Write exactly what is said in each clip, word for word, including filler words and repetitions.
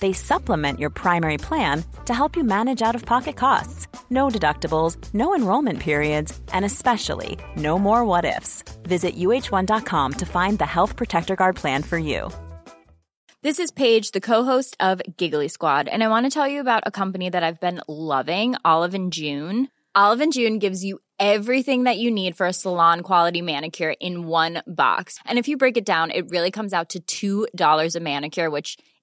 They supplement your primary plan to help you manage out-of-pocket costs. No deductibles, no enrollment periods, and especially no more what-ifs. Visit U H one dot com to find the Health Protector Guard plan for you. This is Paige, the co-host of Giggly Squad, and I want to tell you about a company that I've been loving, Olive and June. Olive and June gives you everything that you need for a salon-quality manicure in one box. And if you break it down, it really comes out to two dollars a manicure, which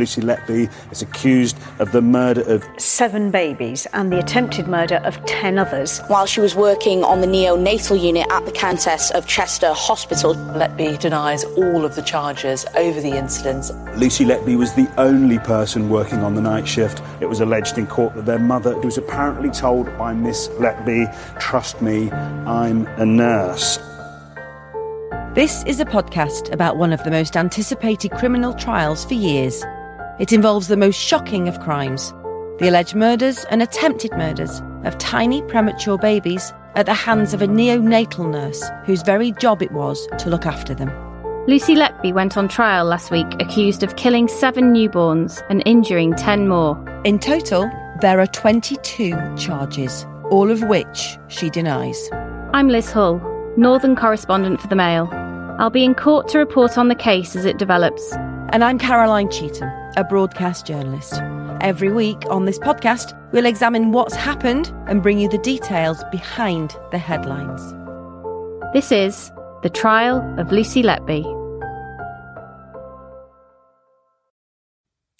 Lucy Letby is accused of the murder of seven babies and the attempted murder of ten others. While she was working on the neonatal unit at the Countess of Chester Hospital. Letby denies all of the charges over the incidents. Lucy Letby was the only person working on the night shift. It was alleged in court that their mother, who was apparently told by Miss Letby, "Trust me, I'm a nurse." This is a podcast about one of the most anticipated criminal trials for years. It involves the most shocking of crimes, the alleged murders and attempted murders of tiny premature babies at the hands of a neonatal nurse whose very job it was to look after them. Lucy Letby went on trial last week accused of killing seven newborns and injuring ten more. In total, there are twenty-two charges, all of which she denies. I'm Liz Hull, Northern correspondent for The Mail. I'll be in court to report on the case as it develops. And I'm Caroline Cheetham, a broadcast journalist. Every week on this podcast, we'll examine what's happened and bring you the details behind the headlines. This is The Trial of Lucy Letby.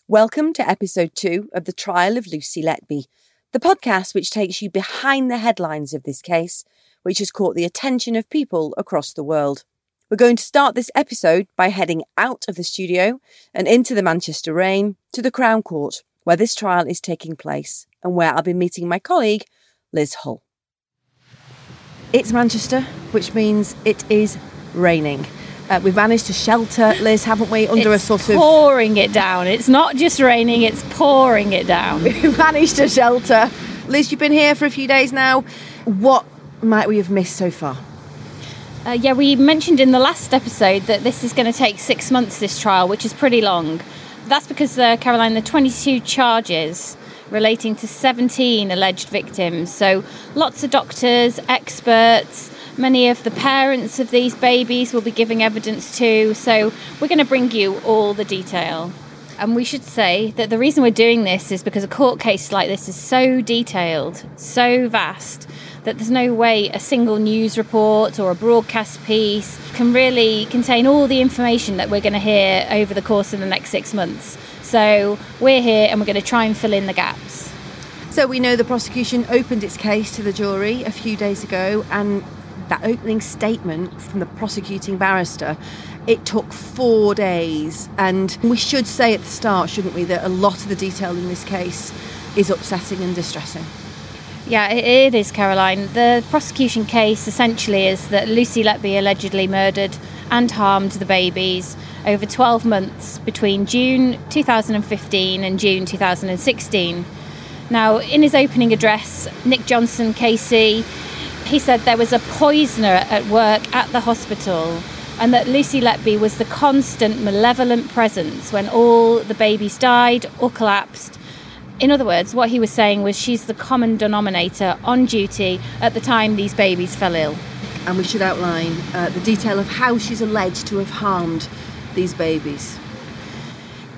Welcome to episode two of The Trial of Lucy Letby, the podcast which takes you behind the headlines of this case, which has caught the attention of people across the world. We're going to start this episode by heading out of the studio and into the Manchester rain to the Crown Court, where this trial is taking place and where I'll be meeting my colleague, Liz Hull. It's Manchester, which means it is raining. Uh, we've managed to shelter, Liz, haven't we, under it's a sort of... It's pouring it down. It's not just raining, it's pouring it down. We've managed to shelter. Liz, you've been here for a few days now. What might we have missed so far? Uh, yeah, we mentioned in the last episode that this is going to take six months, this trial, which is pretty long. That's because, uh, Caroline, the twenty-two charges relating to seventeen alleged victims. So lots of doctors, experts, many of the parents of these babies will be giving evidence too. So we're going to bring you all the detail. And we should say that the reason we're doing this is because a court case like this is so detailed, so vast, that there's no way a single news report or a broadcast piece can really contain all the information that we're going to hear over the course of the next six months. So we're here and we're going to try and fill in the gaps. So we know the prosecution opened its case to the jury a few days ago, and that opening statement from the prosecuting barrister, it took four days. And we should say at the start, shouldn't we, that a lot of the detail in this case is upsetting and distressing. Yeah, it is, Caroline. The prosecution case essentially is that Lucy Letby allegedly murdered and harmed the babies over twelve months between June two thousand fifteen and June two thousand sixteen. Now, in his opening address, Nick Johnson, K C, he said there was a poisoner at work at the hospital and that Lucy Letby was the constant malevolent presence when all the babies died or collapsed. In other words, what he was saying was she's the common denominator on duty at the time these babies fell ill. And we should outline uh, the detail of how she's alleged to have harmed these babies.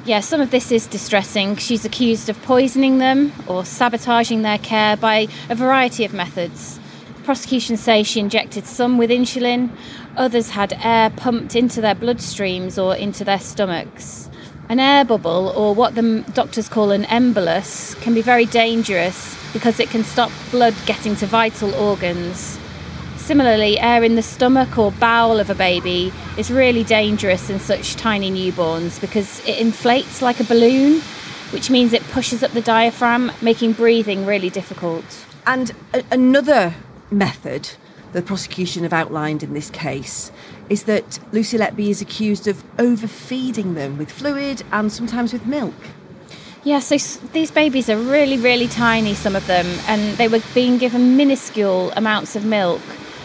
Yeah, some of this is distressing. She's accused of poisoning them or sabotaging their care by a variety of methods. Prosecution say she injected some with insulin, others had air pumped into their bloodstreams or into their stomachs. An air bubble, or what the doctors call an embolus, can be very dangerous because it can stop blood getting to vital organs. Similarly, air in the stomach or bowel of a baby is really dangerous in such tiny newborns because it inflates like a balloon, which means it pushes up the diaphragm, making breathing really difficult. And a- another method the prosecution have outlined in this case is that Lucy Letby is accused of overfeeding them with fluid and sometimes with milk. Yeah, so these babies are really, really tiny, some of them, and they were being given minuscule amounts of milk,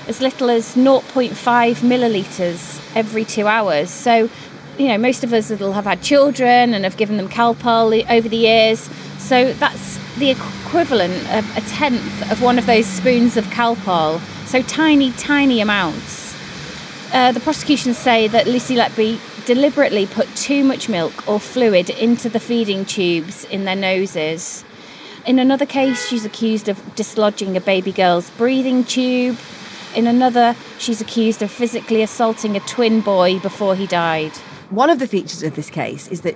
as little as zero point five millilitres every two hours. So, you know, most of us will have had children and have given them Calpol over the years. So that's the equivalent of a tenth of one of those spoons of Calpol. So tiny, tiny amounts. Uh, the prosecution say that Lucy Letby deliberately put too much milk or fluid into the feeding tubes in their noses. In another case, she's accused of dislodging a baby girl's breathing tube. In another, she's accused of physically assaulting a twin boy before he died. One of the features of this case is that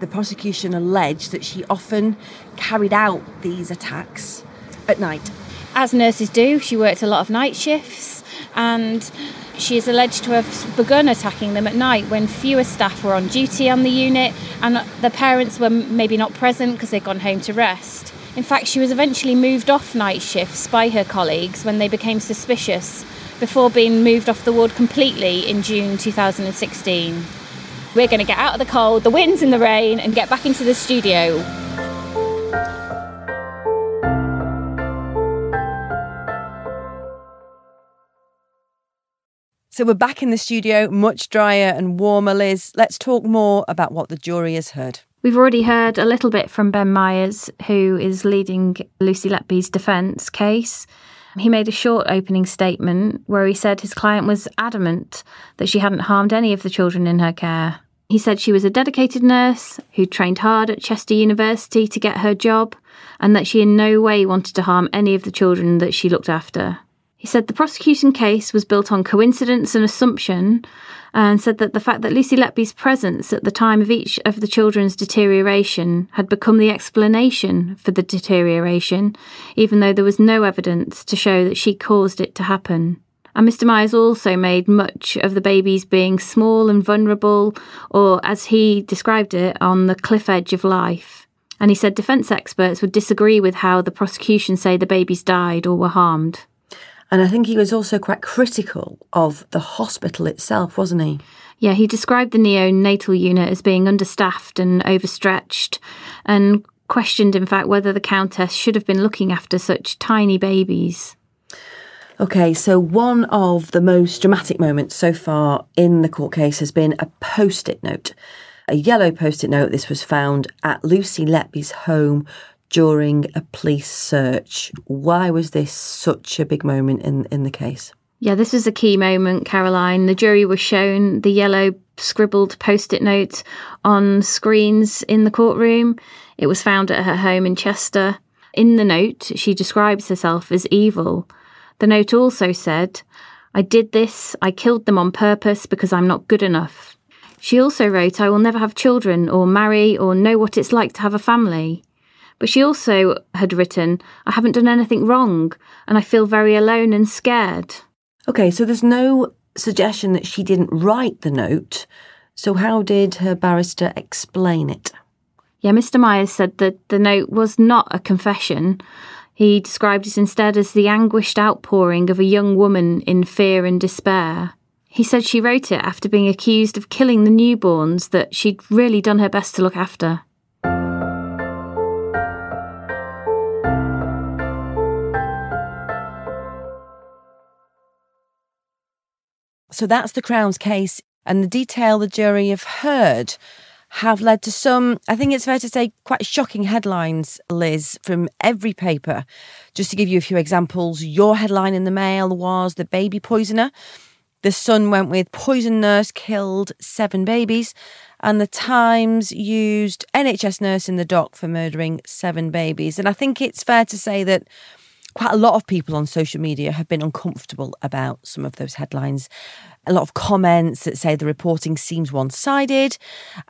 the prosecution alleged that she often carried out these attacks at night. As nurses do, she worked a lot of night shifts, and she is alleged to have begun attacking them at night when fewer staff were on duty on the unit and the parents were maybe not present because they'd gone home to rest. In fact, she was eventually moved off night shifts by her colleagues when they became suspicious before being moved off the ward completely in June two thousand sixteen. We're going to get out of the cold, the winds and the rain, and get back into the studio. So we're back in the studio, much drier and warmer, Liz. Let's talk more about what the jury has heard. We've already heard a little bit from Ben Myers, who is leading Lucy Letby's defence case. He made a short opening statement where he said his client was adamant that she hadn't harmed any of the children in her care. He said she was a dedicated nurse who trained hard at Chester University to get her job and that she in no way wanted to harm any of the children that she looked after. He said the prosecution case was built on coincidence and assumption, and said that the fact that Lucy Letby's presence at the time of each of the children's deterioration had become the explanation for the deterioration, even though there was no evidence to show that she caused it to happen. And Mister Myers also made much of the babies being small and vulnerable, or as he described it, on the cliff edge of life. And he said defence experts would disagree with how the prosecution say the babies died or were harmed. And I think he was also quite critical of the hospital itself, wasn't he? Yeah, he described the neonatal unit as being understaffed and overstretched, and questioned, in fact, whether the Countess should have been looking after such tiny babies. OK, so one of the most dramatic moments so far in the court case has been a post-it note. A yellow post-it note. This was found at Lucy Letby's home during a police search. Why was this such a big moment in, in the case? Yeah, this was a key moment, Caroline. The jury was shown the yellow scribbled post-it note on screens in the courtroom. It was found at her home in Chester. In the note, she describes herself as evil. The note also said, "I did this, I killed them on purpose because I'm not good enough." She also wrote, "I will never have children or marry or know what it's like to have a family." But she also had written, "I haven't done anything wrong and I feel very alone and scared." OK, so there's no suggestion that she didn't write the note. So how did her barrister explain it? Yeah, Mister Myers said that the note was not a confession. He described it instead as the anguished outpouring of a young woman in fear and despair. He said she wrote it after being accused of killing the newborns that she'd really done her best to look after. So that's the Crown's case, and the detail the jury have heard have led to some, I think it's fair to say, quite shocking headlines, Liz, from every paper. Just to give you a few examples, your headline in the Mail was "The Baby Poisoner." The Sun went with "Poison Nurse Killed Seven Babies." And the Times used "N H S Nurse in the Dock for Murdering Seven Babies." And I think it's fair to say that quite a lot of people on social media have been uncomfortable about some of those headlines. A lot of comments that say the reporting seems one-sided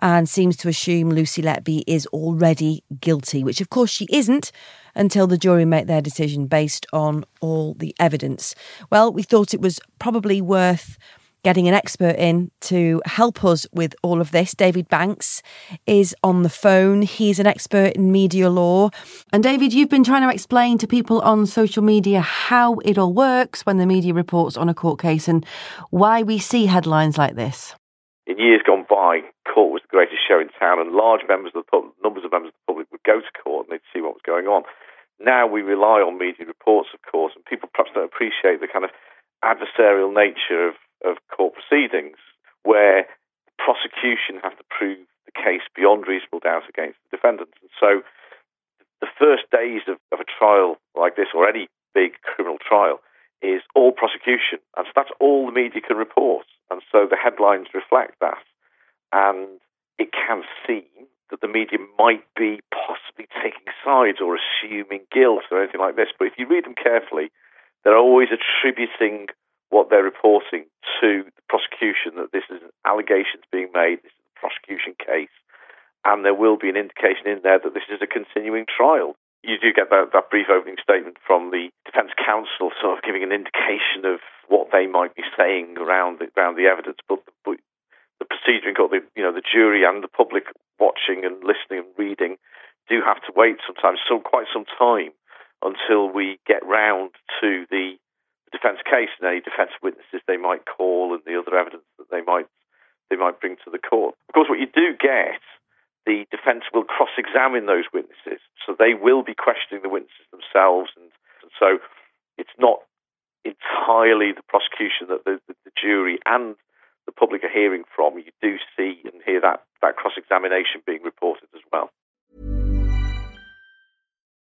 and seems to assume Lucy Letby is already guilty, which of course she isn't until the jury make their decision based on all the evidence. Well, we thought it was probably worth getting an expert in to help us with all of this. David Banks is on the phone. He's an expert in media law. And David, you've been trying to explain to people on social media how it all works when the media reports on a court case and why we see headlines like this. In years gone by, court was the greatest show in town, and large members of the public, numbers of members of the public would go to court and they'd see what was going on. Now we rely on media reports, of course, and people perhaps don't appreciate the kind of adversarial nature of of court proceedings, where prosecution have to prove the case beyond reasonable doubt against the defendant. And so the first days of, of a trial like this, or any big criminal trial, is all prosecution. And so that's all the media can report. And so the headlines reflect that. And it can seem that the media might be possibly taking sides or assuming guilt or anything like this. But if you read them carefully, they're always attributing what they're reporting to the prosecution, that this is allegations being made, this is a prosecution case, and there will be an indication in there that this is a continuing trial. You do get that, that brief opening statement from the defence counsel sort of giving an indication of what they might be saying around the, around the evidence, but the, but the procedure in court, the, you know, the jury and the public watching and listening and reading do have to wait sometimes, so quite some time, until we get round to the defence case and any defence witnesses they might call and the other evidence that they might they might bring to the court. Of course, what you do get, the defence will cross-examine those witnesses, so they will be questioning the witnesses themselves, and, and so it's not entirely the prosecution that the, the, the jury and the public are hearing from. You do see and hear that, that cross-examination being reported as well.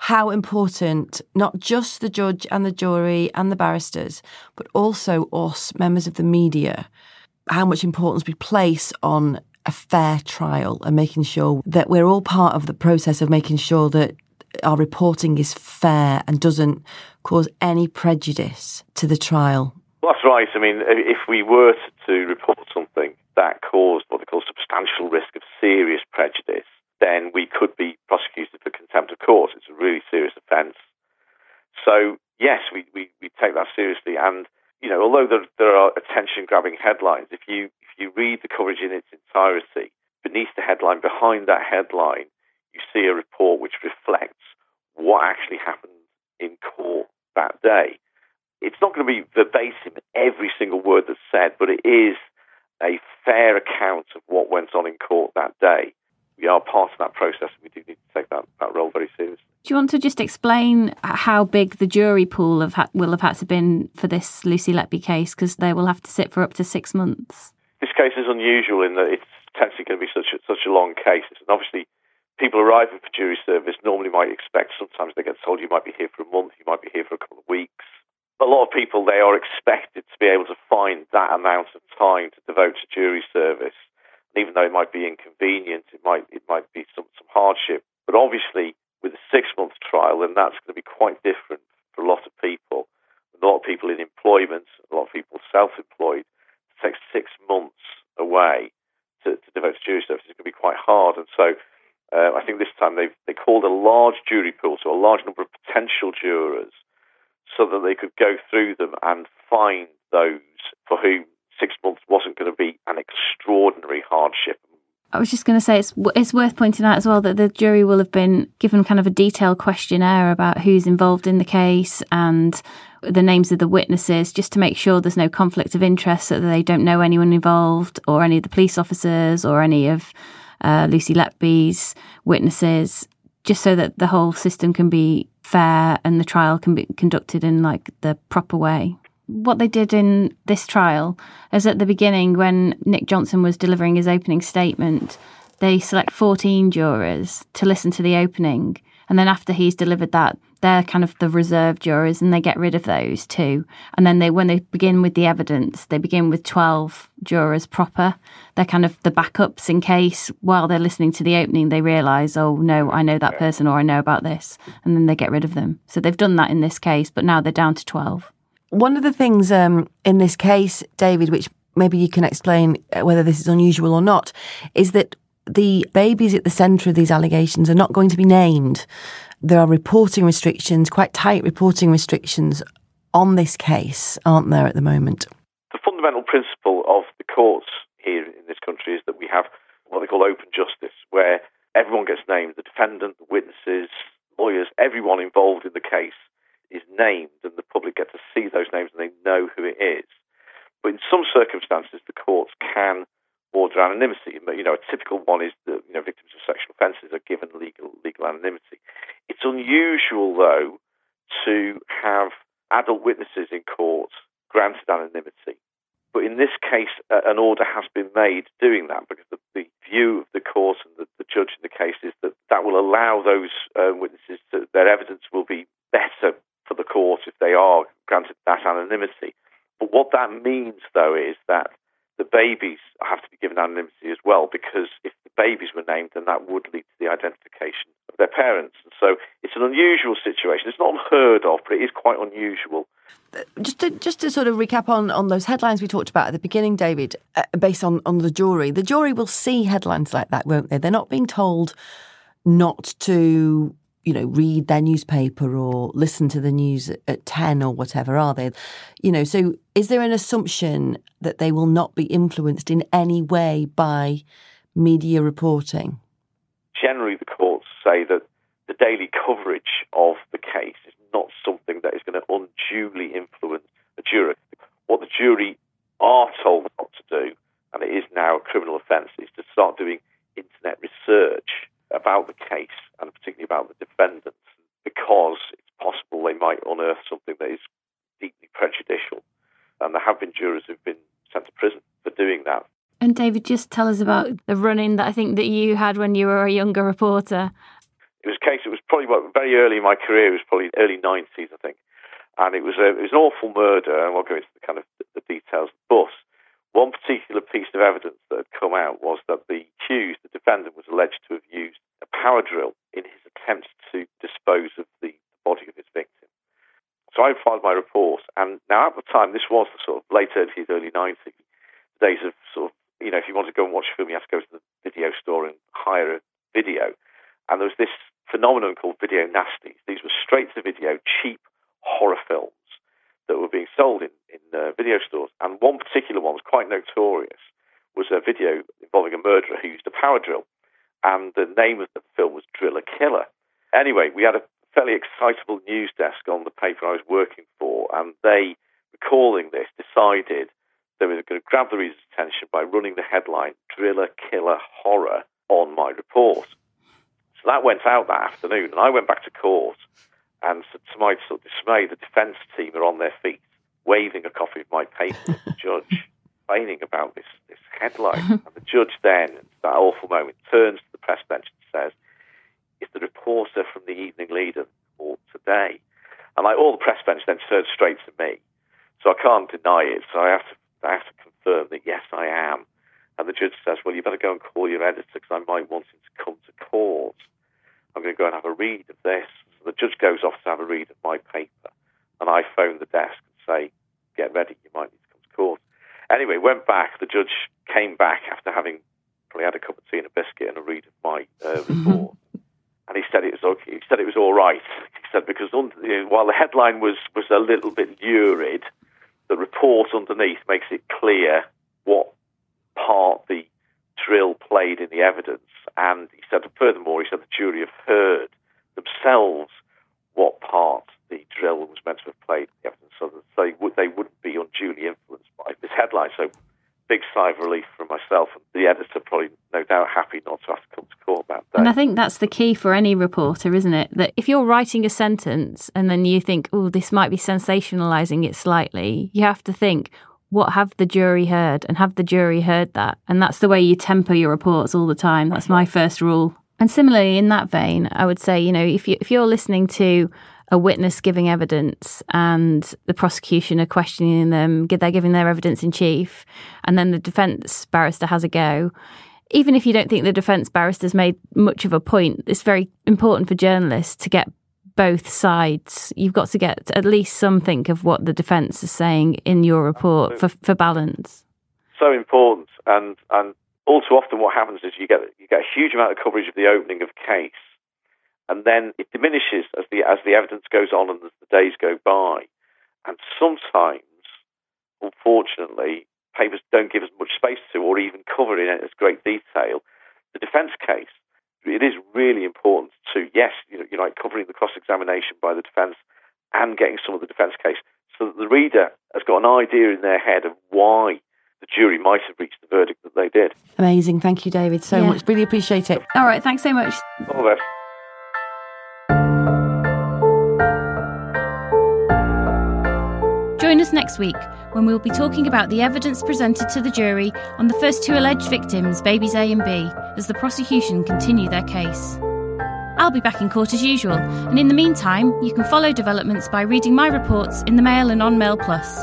how important not just the judge and the jury and the barristers, but also us, members of the media, how much importance we place on a fair trial and making sure that we're all part of the process of making sure that our reporting is fair and doesn't cause any prejudice to the trial. Well, that's right. I mean, if we were to report something that caused what they call substantial risk of serious prejudice, then we could be prosecuted for contempt of court. It's a really serious offence. So, yes, we, we, we take that seriously. And, you know, although there, there are attention-grabbing headlines, if you if you read the coverage in its entirety, beneath the headline, behind that headline, you see a report which reflects what actually happened in court that day. It's not going to be verbatim every single word that's said, but it is a fair account of what went on in court that day. We are part of that process, and we do need to take that, that role very seriously. Do you want to just explain how big the jury pool have ha- will have had to have been for this Lucy Letby case, because they will have to sit for up to six months? This case is unusual in that it's potentially going to be such a, such a long case. And obviously, people arriving for jury service normally might expect, sometimes they get told you might be here for a month, you might be here for a couple of weeks. A lot of people, they are expected to be able to find that amount of time to devote to jury service. And even though it might be inconvenient, it might it might be some, some hardship. But obviously, with a six-month trial, then that's going to be quite different for a lot of people. A lot of people in employment, a lot of people self-employed, to take six months away to, to devote to jury service is going to be quite hard. And so uh, I think this time they've they called a large jury pool, so a large number of potential jurors, so that they could go through them and find those for whom six months wasn't going to be an extraordinary hardship. I was just going to say, it's it's worth pointing out as well that the jury will have been given kind of a detailed questionnaire about who's involved in the case and the names of the witnesses, just to make sure there's no conflict of interest, so that they don't know anyone involved or any of the police officers or any of uh, Lucy Letby's witnesses, just so that the whole system can be fair and the trial can be conducted in like the proper way. What they did in this trial is at the beginning, when Nick Johnson was delivering his opening statement, they select fourteen jurors to listen to the opening. And then after he's delivered that, they're kind of the reserve jurors, and they get rid of those too. And then they, when they begin with the evidence, they begin with twelve jurors proper. They're kind of the backups in case, while they're listening to the opening, they realise, oh no, I know that person, or I know about this. And then they get rid of them. So they've done that in this case, but now they're down to twelve. One of the things um, in this case, David, which maybe you can explain whether this is unusual or not, is that the babies at the centre of these allegations are not going to be named. There are reporting restrictions, quite tight reporting restrictions on this case, aren't there, at the moment? The fundamental principle of the courts here in this country is that we have what they call open justice, where everyone gets named, the defendant, the witnesses, lawyers, everyone involved in the case is named, and the public get to see those names and they know who it is. But in some circumstances, the courts can order anonymity. You know, a typical one is that, you know, victims of sexual offences are given legal legal anonymity. It's unusual, though, to have adult witnesses in court granted anonymity. But in this case, an order has been made doing that, because the, the view of the court and the, the judge in the case is that that will allow those uh, witnesses, to, their evidence will be better for the court if they are granted that anonymity. But what that means, though, is that the babies have to be given anonymity as well, because if the babies were named, then that would lead to the identification of their parents. And so it's an unusual situation. It's not unheard of, but it is quite unusual. Just to, just to sort of recap on, on those headlines we talked about at the beginning, David, uh, based on, on the jury, the jury will see headlines like that, won't they? They're not being told not to, you know, read their newspaper or listen to the news at ten or whatever, are they? You know, so is there an assumption that they will not be influenced in any way by media reporting? Generally, the courts say that the daily coverage of the case is not something that is going to unduly influence the jury. What the jury are told not to do, and it is now a criminal offence, is to start doing internet research about the case, and particularly about the defendants, because it's possible they might unearth something that is deeply prejudicial. And there have been jurors who've been sent to prison for doing that. And David, just tell us about the run-in that I think that you had when you were a younger reporter. It was a case, it was probably well, very early in my career, it was probably early nineties, I think. And it was, a, it was an awful murder, and we'll go into the kind of the details. But one particular piece of evidence that had come out was that the accused, the defendant, was alleged to have used a power drill in his attempt to dispose of the body of his victim. So I filed my report, and now at the time, this was the sort of late eighties, early nineties, days of sort of, you know, if you want to go and watch a film, you have to go to the video store and hire a video video. And there was this phenomenon called video nasties. These were straight-to-video, cheap horror films that were being sold in, in uh, video stores. And one particular one was quite notorious, was a video involving a murderer who used a power drill. And the name of the film was Driller Killer. Anyway, we had a fairly excitable news desk on the paper I was working for, and they, recalling this, decided they were going to grab the reader's attention by running the headline, Driller Killer Horror, on my report. So that went out that afternoon, and I went back to court, and to my sort of dismay, the defence team are on their feet, waving a copy of my paper to the judge, complaining about this, this headline. And the judge then, at that awful moment, turns to the press bench and says, "Is the reporter from the Evening Leader called today?" And like all the press bench then turned straight to me. So I can't deny it, so I have to I have to confirm that, yes, I am. And the judge says, "Well, you better go and call your editor because I might want him to come to court. I'm going to go and have a read of this." So the judge goes off to have a read of my paper, and I phone the desk and say, "Get ready, you might need to come to court." Anyway, went back. The judge came back after having probably had a cup of tea and a biscuit and a read of my uh, report. And he said it was okay. He said it was all right. He said because under, you know, while the headline was, was a little bit lurid, the report underneath makes it clear what part the drill played in the evidence. And he said, furthermore, he said the jury have heard themselves what part the drill was meant to have played in the evidence, so that they, would, they wouldn't be unduly influenced by this headline. So big sigh of relief from myself, and the editor probably no doubt happy not to have to come to court that day. And I think that's the key for any reporter, isn't it? That if you're writing a sentence and then you think, oh, this might be sensationalising it slightly, you have to think, what have the jury heard? And have the jury heard that? And that's the way you temper your reports all the time. That's my first rule. And similarly, in that vein, I would say, you know, if you if you're listening to a witness giving evidence and the prosecution are questioning them, they're giving their evidence in chief, and then the defence barrister has a go. Even if you don't think the defence barrister's made much of a point, it's very important for journalists to get both sides. You've got to get at least something of what the defence is saying in your report for, for balance. So important. And, and all too often what happens is you get you get a huge amount of coverage of the opening of case, and then it diminishes as the as the evidence goes on and as the days go by. And sometimes, unfortunately, papers don't give as much space to or even cover in as great detail the defence case. It is really important to, yes, you know, you like covering the cross-examination by the defence and getting some of the defence case so that the reader has got an idea in their head of why the jury might have reached the verdict that they did. Amazing. Thank you, David, so yeah. much. Really appreciate it. All right. Thanks so much. All the best. Join us next week when we'll be talking about the evidence presented to the jury on the first two alleged victims, babies A and B, as the prosecution continue their case. I'll be back in court as usual, and in the meantime, you can follow developments by reading my reports in the Mail and on Mail Plus.